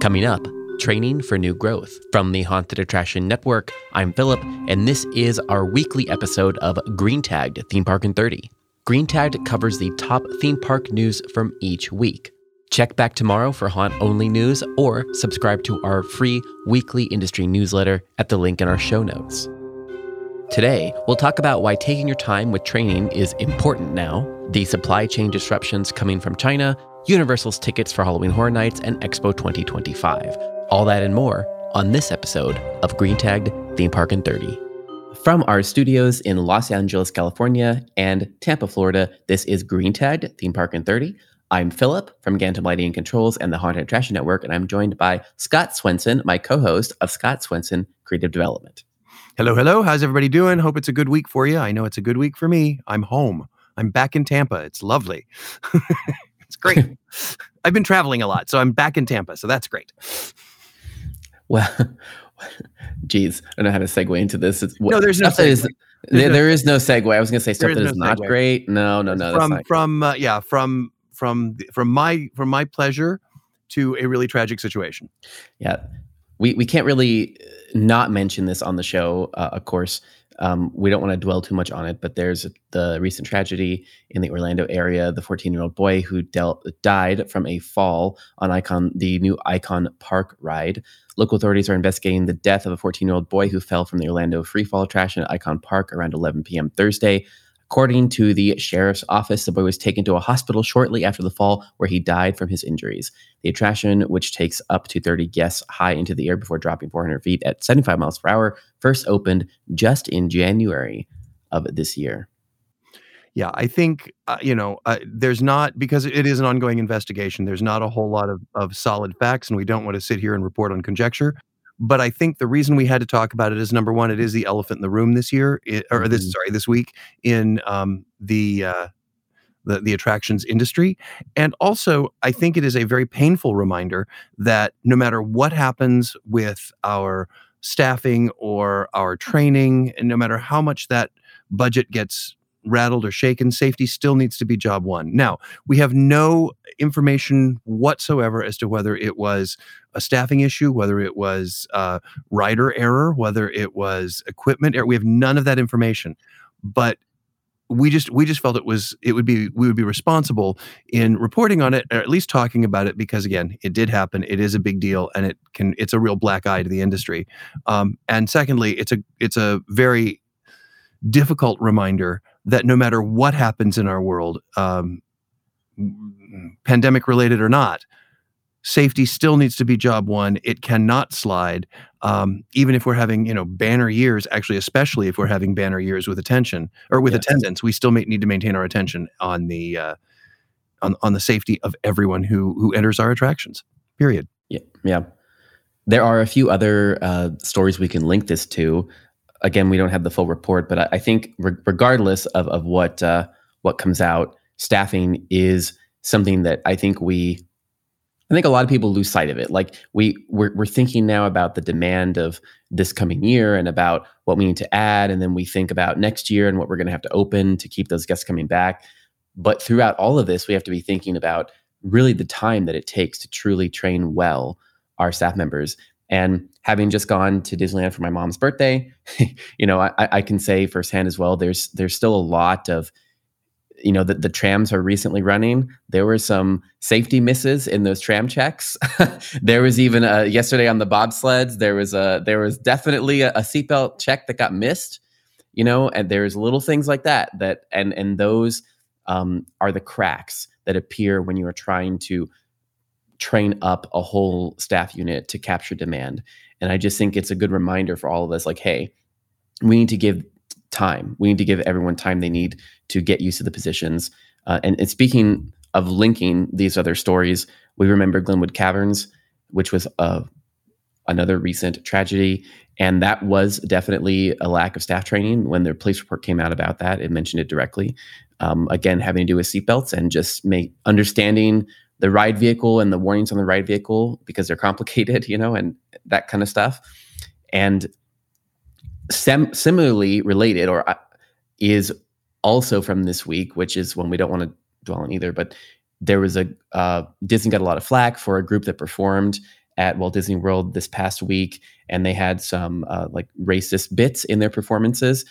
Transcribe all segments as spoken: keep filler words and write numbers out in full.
Coming up, Training for New Growth. From the Haunted Attraction Network, I'm Philip, and this is our weekly episode of Green Tagged Theme Park in thirty. Green Tagged covers the top theme park news from each week. Check back tomorrow for haunt-only news, or subscribe to our free weekly industry newsletter at the link in our show notes. Today, we'll talk about why taking your time with training is important now, the supply chain disruptions coming from China, Universal's tickets for Halloween Horror Nights, and Expo twenty twenty-five. All that and more on this episode of Green Tagged Theme Park in thirty. From our studios in Los Angeles, California, and Tampa, Florida, this is Green Tagged Theme Park in thirty. I'm Philip from Gantom Lighting and Controls and the Haunted Attraction Network, and I'm joined by Scott Swenson, my co-host of Scott Swenson Creative Development. Hello, hello. How's everybody doing? Hope it's a good week for you. I know it's a good week for me. I'm home. I'm back in Tampa. It's lovely. It's great. I've been traveling a lot, so I'm back in Tampa, so that's great. Well, geez, I don't know how to segue into this. It's, no, there's no segue. There, there is no segue. I was going to say stuff that is not great. No, no, no. From, from uh, yeah, from... From from my from my pleasure to a really tragic situation. Yeah, we we can't really not mention this on the show. Uh, of course, um, we don't want to dwell too much on it. But there's the recent tragedy in the Orlando area. The fourteen-year-old boy who dealt, died from a fall on Icon, the new Icon Park ride. Local authorities are investigating the death of a fourteen-year-old boy who fell from the Orlando freefall attraction at Icon Park around eleven p.m. Thursday. According to the sheriff's office, the boy was taken to a hospital shortly after the fall, where he died from his injuries. The attraction, which takes up to thirty guests high into the air before dropping four hundred feet at seventy-five miles per hour, first opened just in January of this year. Yeah, I think, uh, you know, uh, there's not, because it is an ongoing investigation, there's not a whole lot of, of solid facts, and we don't want to sit here and report on conjecture. But I think the reason we had to talk about it is, number one, it is the elephant in the room this year, it, or this sorry this week in um, the, uh, the the attractions industry, and also I think it is a very painful reminder that no matter what happens with our staffing or our training, and no matter how much that budget gets rattled or shaken, safety still needs to be job one. Now, we have no information whatsoever as to whether it was a staffing issue, whether it was uh, rider error, whether it was equipment error. We have none of that information, but we just we just felt it was it would be we would be responsible in reporting on it, or at least talking about it, because again, it did happen. It is a big deal, and it can it's a real black eye to the industry. Um, and secondly, it's a it's a very difficult reminder that no matter what happens in our world, um, pandemic related or not, safety still needs to be job one. It cannot slide. Um, even if we're having, you know, banner years, actually, especially if we're having banner years with attention or with yes. attendance, we still may, need to maintain our attention on the, uh, on, on the safety of everyone who, who enters our attractions, period. Yeah. Yeah. There are a few other, uh, stories we can link this to. Again, we don't have the full report, but I, I think re- regardless of, of what uh, what comes out, staffing is something that I think we, I think a lot of people lose sight of it. Like we, we're, we're thinking now about the demand of this coming year and about what we need to add. And then we think about next year and what we're going to have to open to keep those guests coming back. But throughout all of this, we have to be thinking about really the time that it takes to truly train well our staff members. And having just gone to Disneyland for my mom's birthday, you know, I, I can say firsthand as well, there's there's still a lot of, you know, the, the trams are recently running. There were some safety misses in those tram checks. There was even a, yesterday on the bobsleds, there was a there was definitely a, a seatbelt check that got missed, you know, and there's little things like that, that and, and those um, are the cracks that appear when you are trying to train up a whole staff unit to capture demand. And I just think it's a good reminder for all of us, like, hey, we need to give time. We need to give everyone time they need to get used to the positions. Uh, and, and speaking of linking these other stories, we remember Glenwood Caverns, which was uh, another recent tragedy. And that was definitely a lack of staff training. When the police report came out about that, it mentioned it directly. Um, again, having to do with seatbelts and just make understanding the ride vehicle and the warnings on the ride vehicle, because they're complicated, you know, and that kind of stuff. And sem- similarly related or uh, is also from this week, which is one we don't want to dwell on either, but there was a, uh, Disney got a lot of flack for a group that performed at Walt Disney World this past week, and they had some uh, like racist bits in their performances.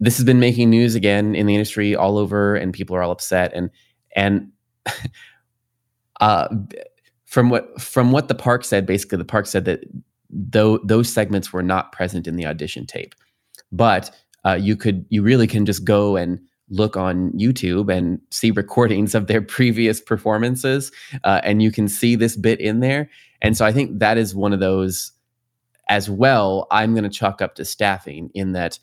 This has been making news again in the industry all over, and people are all upset. And and uh, from what from what the park said, basically the park said that though those segments were not present in the audition tape, but uh, you could you really can just go and look on YouTube and see recordings of their previous performances, uh, and you can see this bit in there. And so I think that is one of those as well. I'm going to chalk up to staffing in that,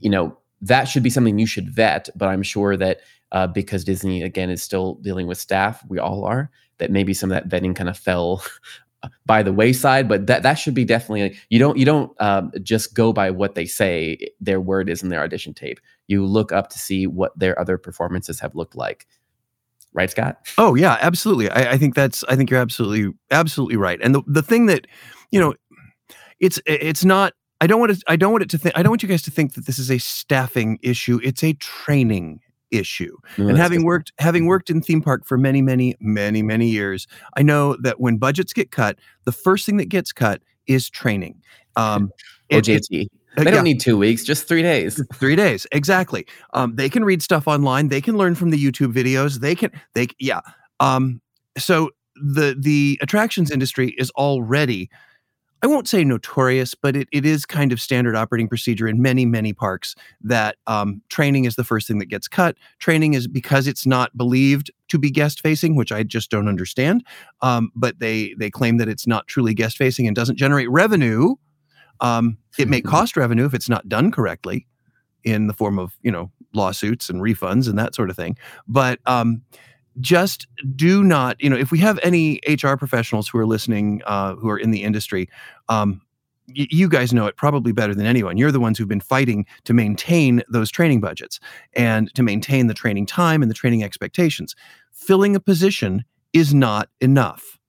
you know, that should be something you should vet, but I'm sure that uh, because Disney again is still dealing with staff, we all are, that maybe some of that vetting kind of fell by the wayside, but that, that should be definitely like, you don't, you don't um, just go by what they say their word is in their audition tape. You look up to see what their other performances have looked like. Right, Scott? Oh yeah, absolutely. I, I think that's, I think you're absolutely, absolutely right. And the, the thing that, you know, it's, it's not, I don't want to, I don't want it to think, I don't want you guys to think that this is a staffing issue. It's a training issue. No, and having good. worked, having worked in theme park for many, many, many, many years, I know that when budgets get cut, the first thing that gets cut is training. Um, O J T. They don't yeah. need two weeks, just three days. Three days, exactly. Um, they can read stuff online. They can learn from the YouTube videos. They can, they yeah. Um, so the the attractions industry is already, I won't say notorious, but it, it is kind of standard operating procedure in many, many parks that um, training is the first thing that gets cut. Training is because it's not believed to be guest-facing, which I just don't understand. Um, but they they claim that it's not truly guest-facing and doesn't generate revenue. Um, it may cost revenue if it's not done correctly in the form of, you know, lawsuits and refunds and that sort of thing. But um, just do not, you know, if we have any H R professionals who are listening, uh, who are in the industry, um, y- you guys know it probably better than anyone. You're the ones who've been fighting to maintain those training budgets and to maintain the training time and the training expectations. Filling a position is not enough.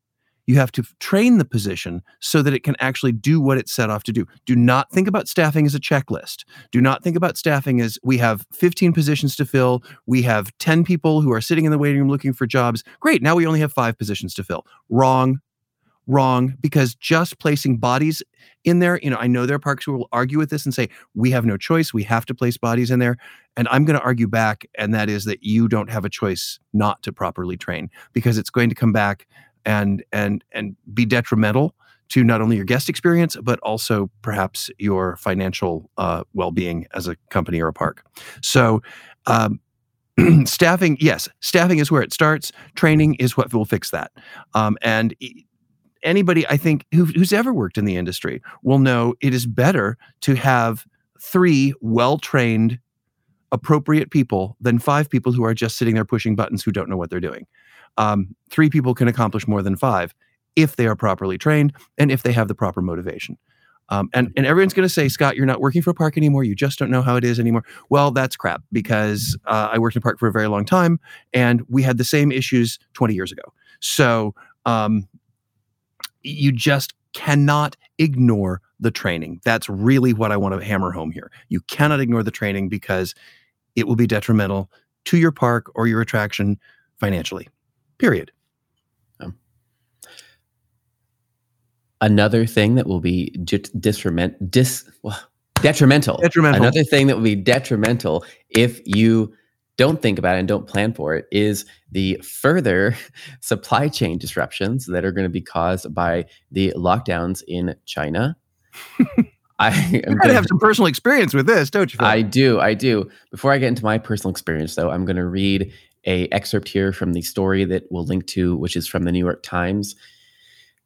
You have to train the position so that it can actually do what it's set off to do. Do not think about staffing as a checklist. Do not think about staffing as we have fifteen positions to fill. We have ten people who are sitting in the waiting room looking for jobs. Great, now we only have five positions to fill. Wrong, wrong, because just placing bodies in there, you know, I know there are parks who will argue with this and say, we have no choice, we have to place bodies in there. And I'm going to argue back, and that is that you don't have a choice not to properly train, because it's going to come back and and and be detrimental to not only your guest experience, but also perhaps your financial uh, well-being as a company or a park. So um, staffing, yes, staffing is where it starts. Training is what will fix that. Um, and anybody, I think, who, who's ever worked in the industry will know it is better to have three well-trained, appropriate people than five people who are just sitting there pushing buttons who don't know what they're doing. Um, three people can accomplish more than five if they are properly trained and if they have the proper motivation. Um, and, and everyone's going to say, Scott, you're not working for a park anymore. You just don't know how it is anymore. Well, that's crap, because uh, I worked in a park for a very long time and we had the same issues twenty years ago. So um, you just cannot ignore the training. That's really what I want to hammer home here. You cannot ignore the training because it will be detrimental to your park or your attraction financially. Period. Um, another thing that will be d- disrement, dis, well, detrimental. Detrimental. Another thing that will be detrimental if you don't think about it and don't plan for it is the further supply chain disruptions that are going to be caused by the lockdowns in China. I am You're gonna have some personal experience with this, don't you, Phil? I do. I do. Before I get into my personal experience, though, I'm going to read a excerpt here from the story that we'll link to, which is from the New York Times.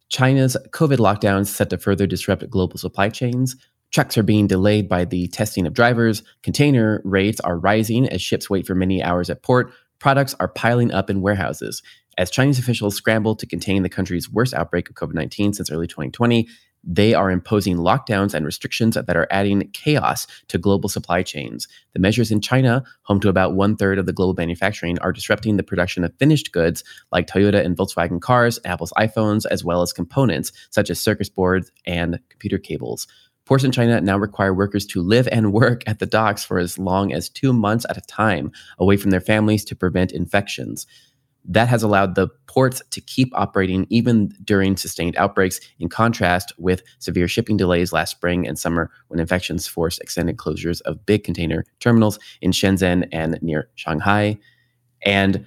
China's COVID lockdowns set to further disrupt global supply chains. Trucks are being delayed by the testing of drivers. Container rates are rising as ships wait for many hours at port. Products are piling up in warehouses. As Chinese officials scramble to contain the country's worst outbreak of COVID nineteen since early twenty twenty, they are imposing lockdowns and restrictions that are adding chaos to global supply chains. The measures in China, home to about one-third of the global manufacturing, are disrupting the production of finished goods like Toyota and Volkswagen cars, Apple's iPhones, as well as components such as circuit boards and computer cables. Ports in China now require workers to live and work at the docks for as long as two months at a time, away from their families to prevent infections. That has allowed the ports to keep operating even during sustained outbreaks, in contrast with severe shipping delays last spring and summer when infections forced extended closures of big container terminals in Shenzhen and near Shanghai. And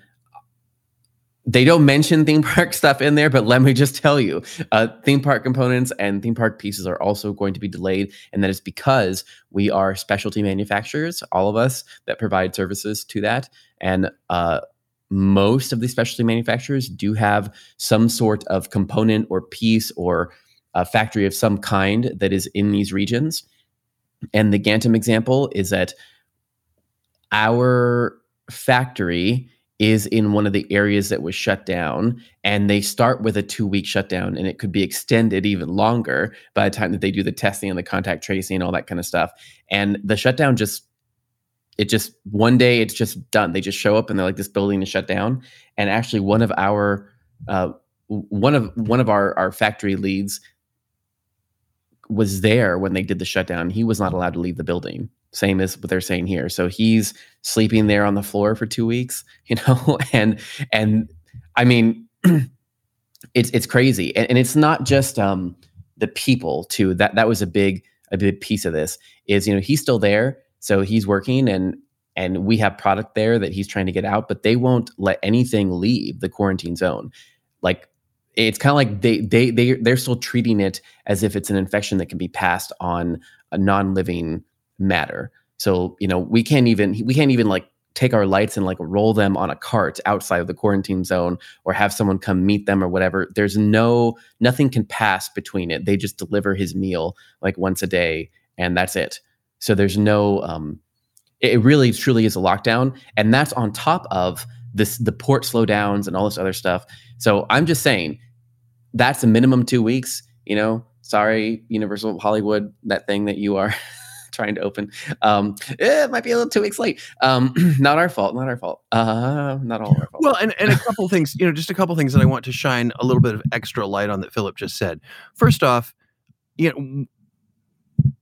they don't mention theme park stuff in there, but let me just tell you, uh, theme park components and theme park pieces are also going to be delayed. And that is because we are specialty manufacturers, all of us, that provide services to that. And, uh, most of the specialty manufacturers do have some sort of component or piece or a factory of some kind that is in these regions. And the Gantom example is that our factory is in one of the areas that was shut down, and they start with a two-week shutdown, and it could be extended even longer by the time that they do the testing and the contact tracing and all that kind of stuff. And the shutdown just It just, one day it's just done. They just show up and they're like, this building is shut down. And actually one of our, uh, one of, one of our, our factory leads was there when they did the shutdown. He was not allowed to leave the building. Same as what they're saying here. So he's sleeping there on the floor for two weeks, you know? and, and I mean, it's, it's crazy. And, and it's not just, um, the people too. That, that was a big, a big piece of this is, you know, he's still there. So he's working, and and we have product there that he's trying to get out, but they won't let anything leave the quarantine zone. Like, it's kind of like they they they they're still treating it as if it's an infection that can be passed on a non-living matter. So, you know, we can't even we can't even like take our lights and like roll them on a cart outside of the quarantine zone or have someone come meet them or whatever. There's no nothing can pass between it. They just deliver his meal like once a day, and that's it. So there's no, um, it really truly is a lockdown. And that's on top of this, the port slowdowns and all this other stuff. So I'm just saying that's a minimum two weeks, you know, sorry, Universal Hollywood, that thing that you are trying to open. Um, it might be a little two weeks late. Um, not our fault, not our fault. Uh, not all our fault. Well, and, and a couple things, you know, just a couple things that I want to shine a little bit of extra light on that Philip just said. First off, you know,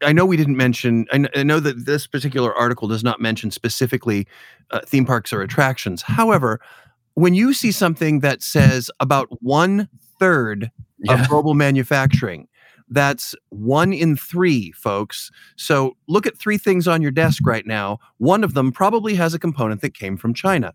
I know we didn't mention, I know, I know that this particular article does not mention specifically uh, theme parks or attractions. However, when you see something that says about one third yeah. of global manufacturing, that's one in three, folks. So look at three things on your desk right now. One of them probably has a component that came from China.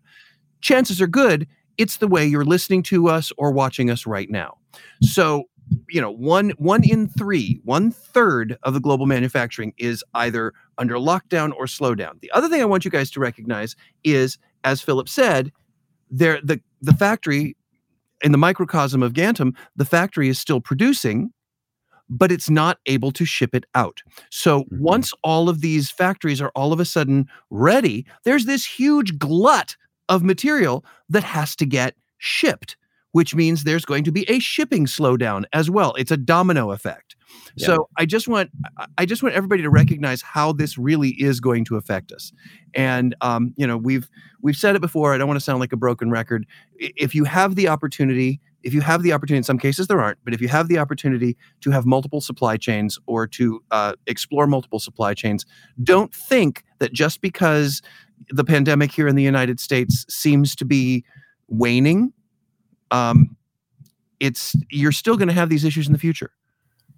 Chances are good it's the way you're listening to us or watching us right now. So, you know, one one in three, one third of the global manufacturing is either under lockdown or slowdown. The other thing I want you guys to recognize is, as Philip said, there the the factory in the microcosm of Gantom, the factory is still producing, but it's not able to ship it out. So once all of these factories are all of a sudden ready, there's this huge glut of material that has to get shipped, which means there's going to be a shipping slowdown as well. It's a domino effect. Yeah. So I just want I just want everybody to recognize how this really is going to affect us. And um, you know, we've we've said it before. I don't want to sound like a broken record. If you have the opportunity, if you have the opportunity, in some cases there aren't, but if you have the opportunity to have multiple supply chains or to uh, explore multiple supply chains, don't think that just because the pandemic here in the United States seems to be waning, Um, it's you're still going to have these issues in the future.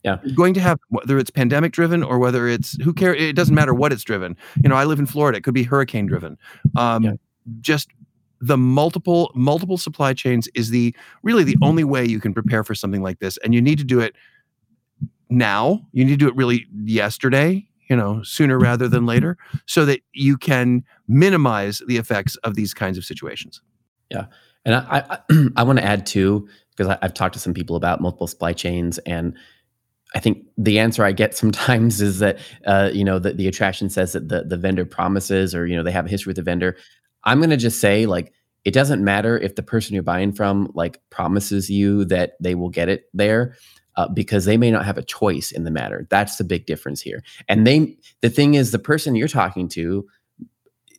Yeah, you're going to have, whether it's pandemic driven or whether it's who cares. It doesn't matter what it's driven. You know, I live in Florida. It could be hurricane driven. Um, yeah. Just the multiple multiple supply chains is the really the only way you can prepare for something like this, and you need to do it now. You need to do it really yesterday. You know, sooner rather than later, so that you can minimize the effects of these kinds of situations. Yeah. And I I, I want to add too, because I've talked to some people about multiple supply chains, and I think the answer I get sometimes is that uh, you know, the, the attraction says that the the vendor promises, or you know, they have a history with the vendor. I'm gonna just say, like, it doesn't matter if the person you're buying from like promises you that they will get it there, uh, because they may not have a choice in the matter. That's the big difference here. And they the thing is, the person you're talking to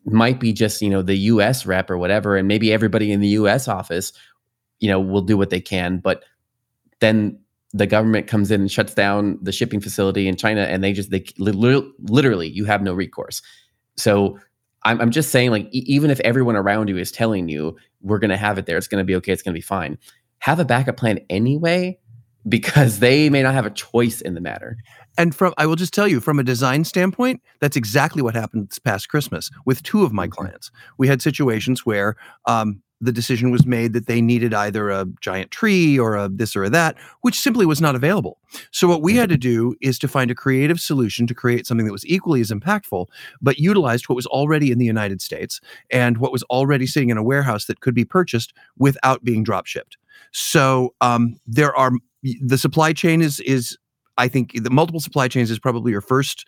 might be just, you know, the U S rep or whatever, and maybe everybody in the U S office, you know, will do what they can, but then the government comes in and shuts down the shipping facility in China, and they just, they literally, you have no recourse. So I'm, I'm just saying, like, e- even if everyone around you is telling you we're going to have it there, it's going to be okay, it's going to be fine, have a backup plan anyway, because they may not have a choice in the matter. And from, I will just tell you, from a design standpoint, that's exactly what happened this past Christmas with two of my clients. We had situations where um, the decision was made that they needed either a giant tree or a this or a that, which simply was not available. So what we had to do is to find a creative solution to create something that was equally as impactful, but utilized what was already in the United States and what was already sitting in a warehouse that could be purchased without being drop shipped. So um, there are, the supply chain is, is I think the multiple supply chains is probably your first,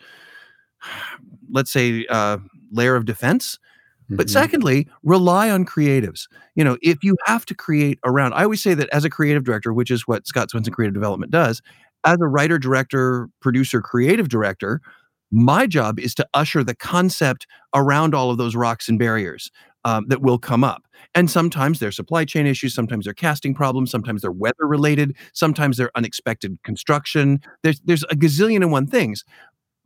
let's say, uh, layer of defense. Mm-hmm. But secondly, rely on creatives. You know, if you have to create around, I always say that as a creative director, which is what Scott Swenson Creative Development does, as a writer, director, producer, creative director, my job is to usher the concept around all of those rocks and barriers um, that will come up. And sometimes they're supply chain issues, sometimes they're casting problems, sometimes they're weather related, sometimes they're unexpected construction. There's there's a gazillion and one things.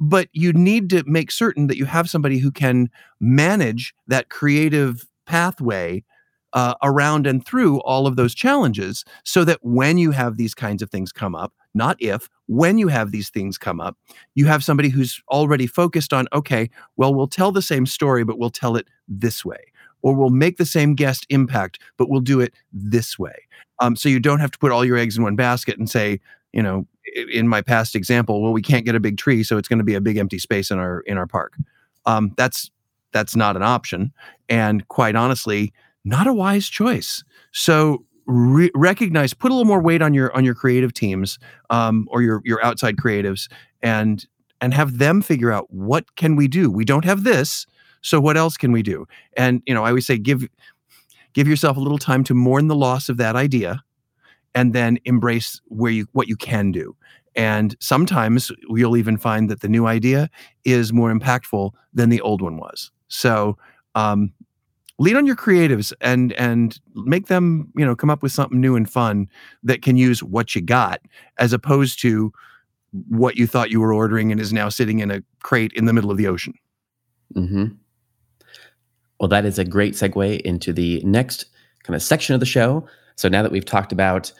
But you need to make certain that you have somebody who can manage that creative pathway uh, around and through all of those challenges, so that when you have these kinds of things come up, not if, when you have these things come up, you have somebody who's already focused on, okay, well, we'll tell the same story, but we'll tell it this way. Or we'll make the same guest impact, but we'll do it this way. Um, so you don't have to put all your eggs in one basket and say, you know, in my past example, well, we can't get a big tree, so it's going to be a big empty space in our in our park. Um, that's that's not an option, and quite honestly, not a wise choice. So re- recognize, put a little more weight on your on your creative teams um, or your your outside creatives, and and have them figure out what can we do. We don't have this. So what else can we do? And, you know, I always say, give give yourself a little time to mourn the loss of that idea and then embrace where you what you can do. And sometimes you'll even find that the new idea is more impactful than the old one was. So um, lean on your creatives and and make them, you know, come up with something new and fun that can use what you got, as opposed to what you thought you were ordering and is now sitting in a crate in the middle of the ocean. Mm-hmm. Well, that is a great segue into the next kind of section of the show. So now that we've talked about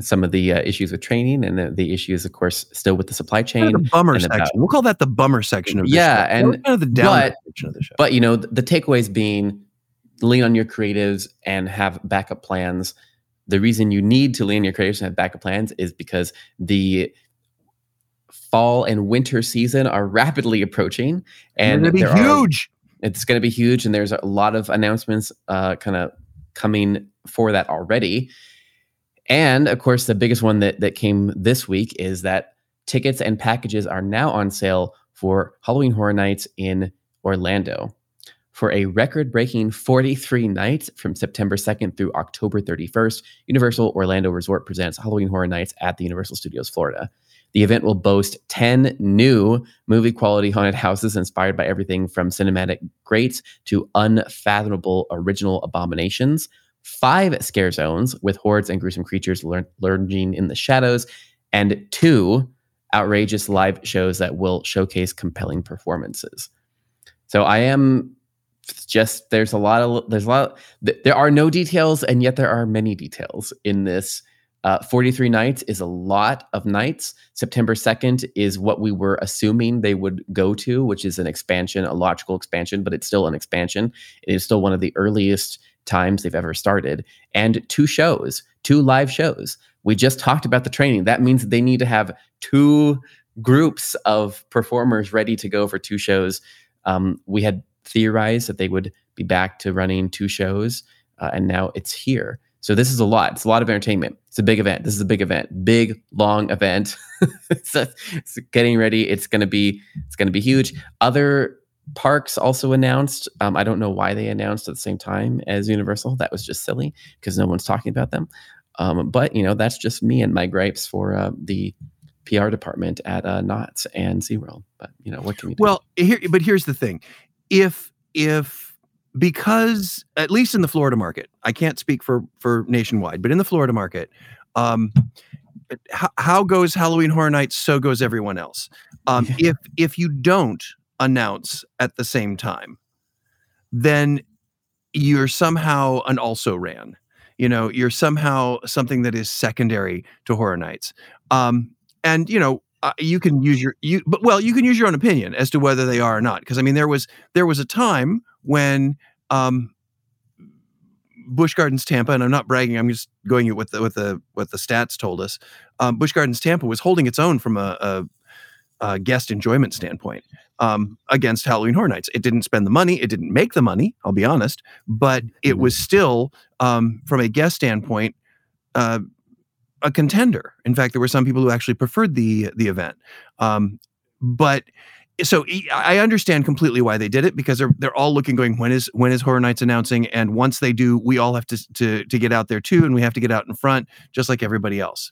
some of the uh, issues with training and the, the issues, of course, still with the supply chain. The bummer section. About, we'll call that the bummer section of the yeah, show. And, kind of the down section of the show. But, you know, the, the takeaways being lean on your creatives and have backup plans. The reason you need to lean on your creatives and have backup plans is because the fall and winter season are rapidly approaching. And it's going to be huge. Are, it's going to be huge. And there's a lot of announcements uh, kind of coming for that already. And of course, the biggest one that, that came this week is that tickets and packages are now on sale for Halloween Horror Nights in Orlando for a record-breaking forty-three nights from September second through October thirty-first. Universal Orlando Resort presents Halloween Horror Nights at the Universal Studios Florida. The event will boast ten new movie-quality haunted houses inspired by everything from cinematic greats to unfathomable original abominations, five scare zones with hordes and gruesome creatures lur- lurking in the shadows, and two outrageous live shows that will showcase compelling performances. So I am just, there's a lot of, there's a lot, th- there are no details, and yet there are many details in this. Uh, forty-three nights is a lot of nights. September second is what we were assuming they would go to, which is an expansion, a logical expansion, but it's still an expansion. It is still one of the earliest times they've ever started. And two shows, two live shows. We just talked about the training. That means they need to have two groups of performers ready to go for two shows. Um, we had theorized that they would be back to running two shows, uh, and now it's here. So this is a lot. It's a lot of entertainment. It's a big event. This is a big event. Big, long event. it's, a, it's getting ready. It's going to be it's going to be huge. Other parks also announced. Um, I don't know why they announced at the same time as Universal. That was just silly because no one's talking about them. Um, but, you know, that's just me and my gripes for uh, the P R department at uh, Knott's and SeaWorld. But, you know, what can we do? Well, here, but here's the thing. If, if, Because, at least in the Florida market, I can't speak for, for nationwide, but in the Florida market, um, how, how goes Halloween Horror Nights, so goes everyone else. Um, yeah. If if you don't announce at the same time, then you're somehow an also-ran. You know, you're somehow something that is secondary to Horror Nights. Um, and, you know, uh, you can use your, you, but well, you can use your own opinion as to whether they are or not. Because, I mean, there was there was a time when um, Busch Gardens Tampa, and I'm not bragging, I'm just going with the, with the, what the stats told us, um, Busch Gardens Tampa was holding its own from a, a, a guest enjoyment standpoint um, against Halloween Horror Nights. It didn't spend the money. It didn't make the money, I'll be honest, but it was still, um, from a guest standpoint, uh, a contender. In fact, there were some people who actually preferred the the event. Um, but so I understand completely why they did it, because they're they're all looking, going, when is when is Horror Nights announcing? And once they do, we all have to to to get out there too, and we have to get out in front, just like everybody else.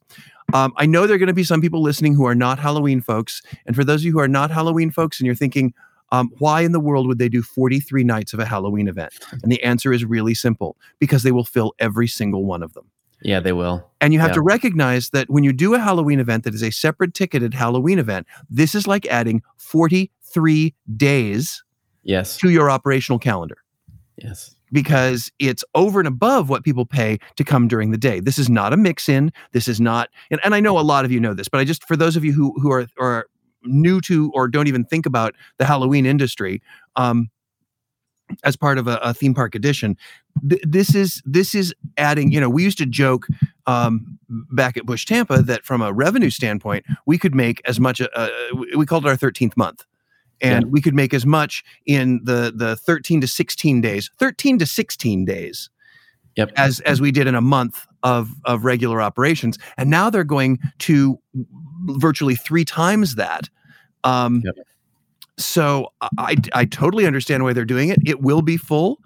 Um, I know there are going to be some people listening who are not Halloween folks, and for those of you who are not Halloween folks, and you're thinking, um, why in the world would they do forty-three nights of a Halloween event? And the answer is really simple: because they will fill every single one of them. Yeah, they will. And you have yeah. to recognize that when you do a Halloween event that is a separate ticketed Halloween event, this is like adding forty-three days yes. to your operational calendar. Yes. Because it's over and above what people pay to come during the day. This is not a mix-in. This is not, and, and I know a lot of you know this, but I just, for those of you who, who are, are new to or don't even think about the Halloween industry, um, as part of a, a theme park edition, th- this is this is adding, you know, we used to joke um, back at Busch Tampa that from a revenue standpoint, we could make as much, uh, we called it our thirteenth month, and yeah. we could make as much in the the thirteen to sixteen days, thirteen to sixteen days yep. as as we did in a month of, of regular operations. And now they're going to virtually three times that. Um, yep. So I, I totally understand why they're doing it. It will be full,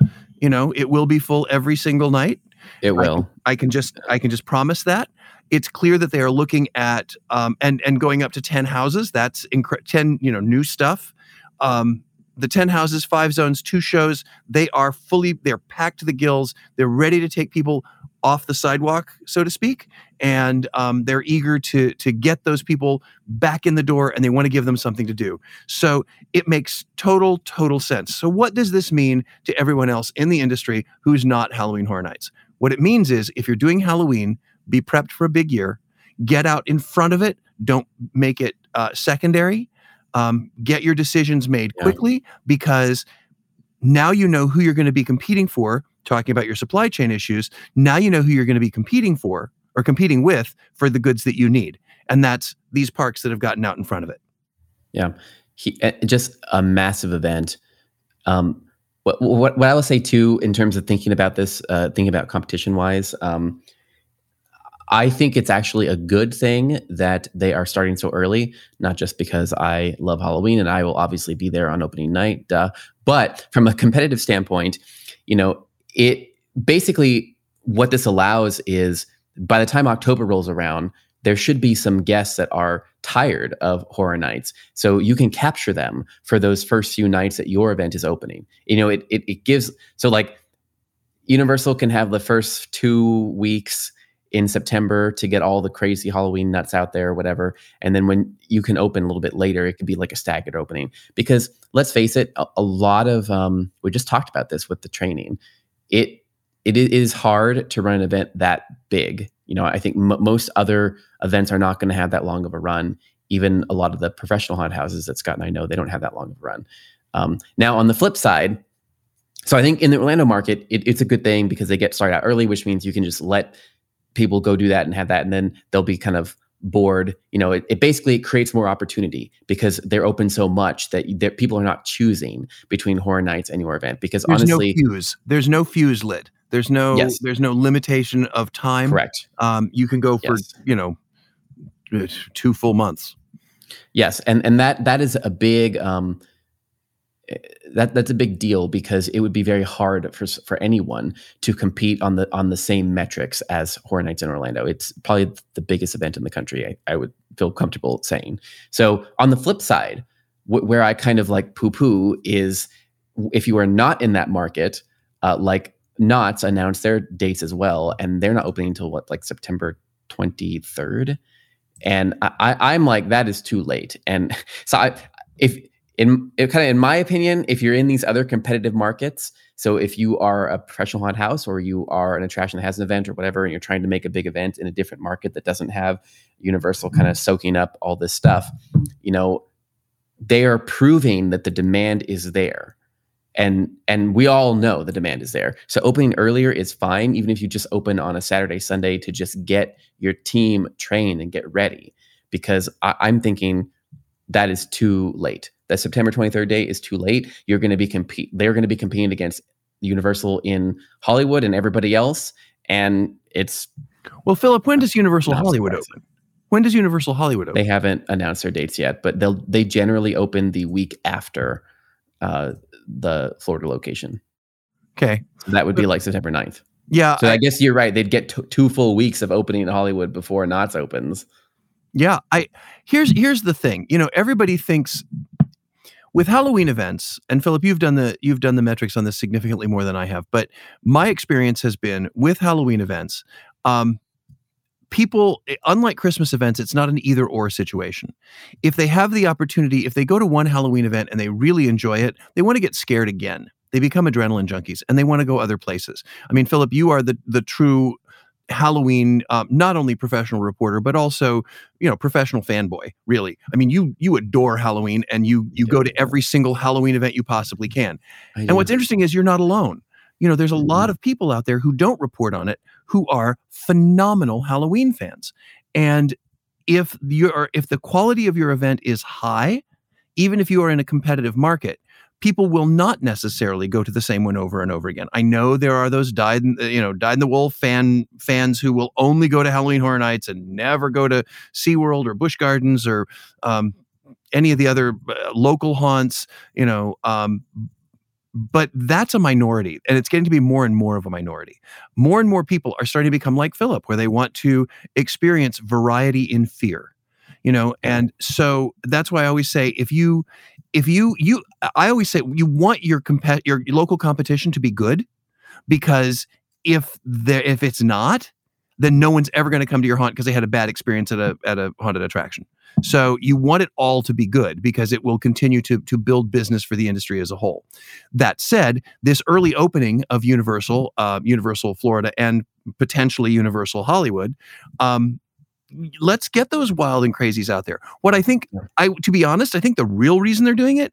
you know, it will be full every single night. It will. I, I can just, I can just promise that. It's clear that they are looking at, um, and, and going up to ten houses. That's inc- ten, you know, new stuff. Um, the ten houses, five zones, two shows, they are fully, they're packed to the gills. They're ready to take people off the sidewalk, so to speak. And um, they're eager to to get those people back in the door, and they want to give them something to do. So it makes total, total sense. So what does this mean to everyone else in the industry who's not Halloween Horror Nights? What it means is, if you're doing Halloween, be prepped for a big year. Get out in front of it. Don't make it uh, secondary. Um, get your decisions made quickly, because now you know who you're going to be competing for. Talking about your supply chain issues, now you know who you're going to be competing for or competing with for the goods that you need. And that's these parks that have gotten out in front of it. Yeah. He, uh, just a massive event. Um, what, what, what I will say too, in terms of thinking about this, uh, thinking about competition wise, um, I think it's actually a good thing that they are starting so early, not just because I love Halloween and I will obviously be there on opening night, duh, but from a competitive standpoint, you know, it basically, what this allows is, by the time October rolls around, there should be some guests that are tired of Horror Nights. So you can capture them for those first few nights that your event is opening. You know, it it, it gives, so like Universal can have the first two weeks in September to get all the crazy Halloween nuts out there or whatever. And then when you can open a little bit later, it could be like a staggered opening. Because let's face it, a, a lot of, um, we just talked about this with the training. It it is hard to run an event that big. You know, I think m- most other events are not going to have that long of a run. Even a lot of the professional haunt houses that Scott and I know, they don't have that long of a run. Um, now, on the flip side, so I think in the Orlando market, it, it's a good thing because they get started out early, which means you can just let people go do that and have that, and then they'll be kind of bored. You know, it, it basically creates more opportunity because they're open so much that, that people are not choosing between Horror Nights and your event, because there's honestly no fuse. There's no fuse lit. There's no yes. there's no limitation of time. Correct. Um, you can go for yes. you know two full months. Yes, and and that that is a big um, that that's a big deal, because it would be very hard for for anyone to compete on the on the same metrics as Horror Nights in Orlando. It's probably the biggest event in the country, I, I would feel comfortable saying. So on the flip side, wh- where I kind of like poo-poo is if you are not in that market, uh, like Knott's announced their dates as well, and they're not opening until what, like September twenty-third. And I, I, I'm like, that is too late. And so I, if in it kind of, in my opinion, if you're in these other competitive markets, So if you are a professional haunted house, or you are an attraction that has an event or whatever, and you're trying to make a big event in a different market that doesn't have Universal kind of soaking up all this stuff, you know, they are proving that the demand is there. And and we all know the demand is there. So opening earlier is fine, even if you just open on a Saturday, Sunday, to just get your team trained and get ready. Because I, I'm thinking that is too late. That September twenty-third date is too late. You're going to be compete. They're going to be competing against Universal in Hollywood and everybody else. And it's well, Philip, when does Universal Hollywood surprising. open? When does Universal Hollywood open? They haven't announced their dates yet, but they'll they generally open the week after uh, the Florida location. Okay, so that would be like September ninth. Yeah, so I, I guess you're right. They'd get t- two full weeks of opening in Hollywood before Knott's opens. Yeah, I here's here's the thing. You know, everybody thinks. With Halloween events, and Philip, you've done the you've done the metrics on this significantly more than I have, but my experience has been with Halloween events, um, people, unlike Christmas events, it's not an either-or situation. If they have the opportunity, if they go to one Halloween event and they really enjoy it, they want to get scared again. They become adrenaline junkies, and they want to go other places. I mean, Philip, you are the the true Halloween, um, not only professional reporter, but also, you know, professional fanboy, really. I mean, you you adore Halloween, and you you go to every single Halloween event you possibly can. And what's interesting is you're not alone. You know, there's a lot of people out there who don't report on it, who are phenomenal Halloween fans. And if you're, if the quality of your event is high, even if you are in a competitive market, people will not necessarily go to the same one over and over again. I know there are those dyed, in, you know, dyed in the wool fan fans who will only go to Halloween Horror Nights and never go to SeaWorld or Busch Gardens or um, any of the other uh, local haunts. You know, um, but that's a minority, and it's getting to be more and more of a minority. More and more people are starting to become like Philip, where they want to experience variety in fear. You know, and so that's why I always say if you. If you, you, I always say you want your comp- your local competition to be good, because if there, if it's not, then no one's ever going to come to your haunt because they had a bad experience at a at a haunted attraction. So you want it all to be good, because it will continue to to build business for the industry as a whole. That said, this early opening of Universal, uh, Universal Florida, and potentially Universal Hollywood. Um, Let's get those wild and crazies out there. What I think, I to be honest, I think the real reason they're doing it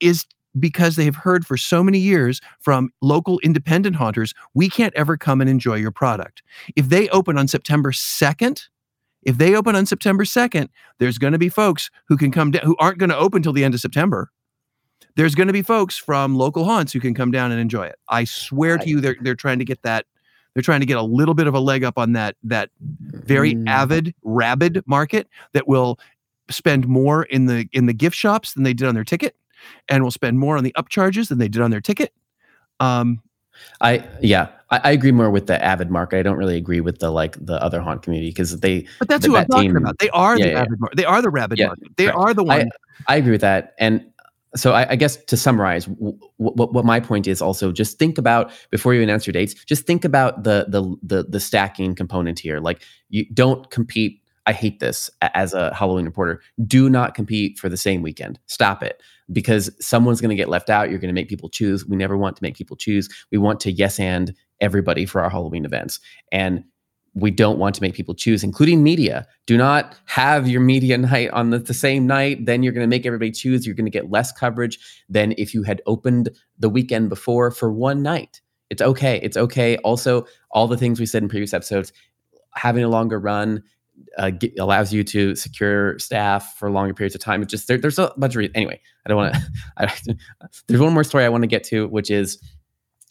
is because they have heard for so many years from local independent haunters, we can't ever come and enjoy your product. If they open on September second, if they open on September second, there's going to be folks who can come down, who aren't going to open till the end of September. There's going to be folks from local haunts who can come down and enjoy it. I swear to you, they're they're trying to get that. They're trying to get a little bit of a leg up on that that very mm. avid, rabid market that will spend more in the in the gift shops than they did on their ticket, and will spend more on the upcharges than they did on their ticket. Um, I yeah, I, I agree more with the avid market. I don't really agree with the like the other haunt community because they. But that's the, who that I'm talking team, about. They are yeah, the yeah, avid yeah. market. They are the rabid yeah, market. They correct. are the one. I, I agree with that, and. So I, I guess to summarize, w- w- what my point is also just think about before you announce your dates. Just think about the the the, the stacking component here. Like you don't compete. I hate this as a Halloween reporter. Do not compete for the same weekend. Stop it, because someone's going to get left out. You're going to make people choose. We never want to make people choose. We want to yes and everybody for our Halloween events, and we don't want to make people choose, including media. Do not have your media night on the, the same night. Then you're going to make everybody choose. You're going to get less coverage than if you had opened the weekend before for one night. It's okay. It's okay. Also, all the things we said in previous episodes, having a longer run uh, get, allows you to secure staff for longer periods of time. It's just there, there's a bunch of reasons. Anyway, I don't want to. There's one more story I want to get to, which is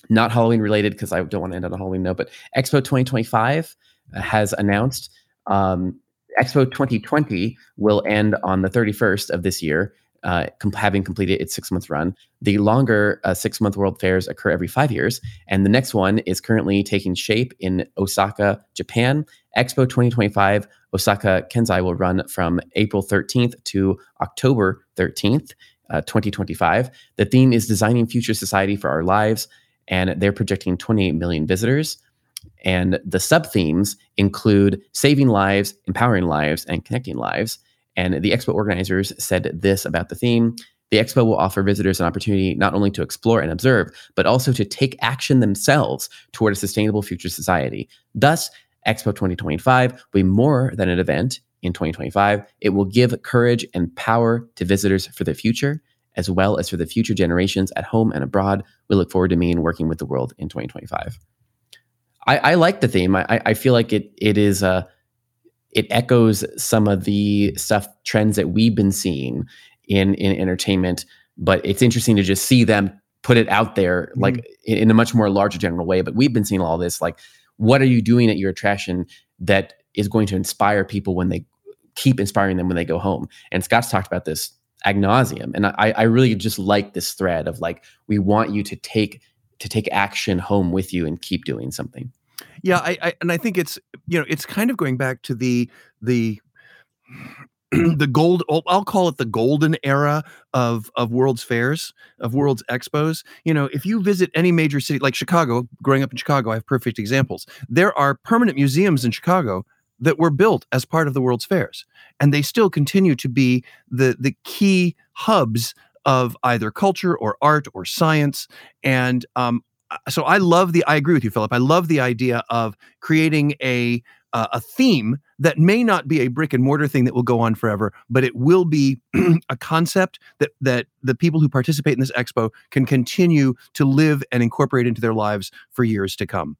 not Halloween related because I don't want to end on a Halloween note, but Expo twenty twenty-five. Has announced um, Expo twenty twenty will end on the thirty-first of this year, uh, com- having completed its six-month run. The longer uh, six-month World Fairs occur every five years, and the next one is currently taking shape in Osaka, Japan. Expo twenty twenty-five Osaka Kansai will run from April thirteenth to October thirteenth, uh, twenty twenty-five. The theme is Designing Future Society for Our Lives, and they're projecting twenty-eight million visitors. And the sub-themes include saving lives, empowering lives, and connecting lives. And the expo organizers said this about the theme. The expo will offer visitors an opportunity not only to explore and observe, but also to take action themselves toward a sustainable future society. Thus, Expo twenty twenty-five will be more than an event in twenty twenty-five. It will give courage and power to visitors for the future, as well as for the future generations at home and abroad. We look forward to meeting and working with the world in twenty twenty-five. I, I like the theme. I, I feel like it it is a, it echoes some of the stuff, trends that we've been seeing in, in entertainment, but it's interesting to just see them put it out there, like mm-hmm. in, in a much more larger general way. But we've been seeing all this, like, what are you doing at your attraction that is going to inspire people when they keep inspiring them when they go home? And Scott's talked about this ad nauseum. And I, I really just like this thread of, like, we want you to take, to take action home with you and keep doing something. Yeah. I, I and I think it's, you know, it's kind of going back to the, the, the gold, I'll call it the golden era of, of World's Fairs, of World's Expos. You know, if you visit any major city, like Chicago, growing up in Chicago, I have perfect examples. There are permanent museums in Chicago that were built as part of the World's Fairs, and they still continue to be the, the key hubs of either culture or art or science. And um, so I love the, I agree with you, Philip. I love the idea of creating a, Uh, a theme that may not be a brick and mortar thing that will go on forever, but it will be a concept that that the people who participate in this expo can continue to live and incorporate into their lives for years to come.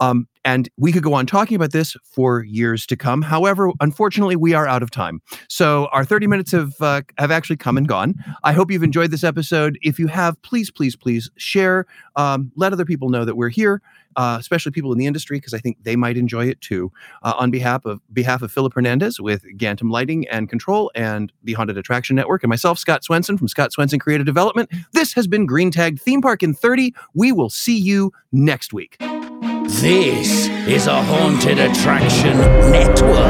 Um, and we could go on talking about this for years to come. However, unfortunately, we are out of time. So our thirty minutes have uh, have actually come and gone. I hope you've enjoyed this episode. If you have, please, please, please share. Um, let other people know that we're here. Uh, especially people in the industry, because I think they might enjoy it too. Uh, on behalf of behalf of Philip Hernandez with Gantom Lighting and Control and the Haunted Attraction Network, and myself, Scott Swenson from Scott Swenson Creative Development, this has been Green Tagged Theme Park in thirty. We will see you next week. This is a Haunted Attraction Network.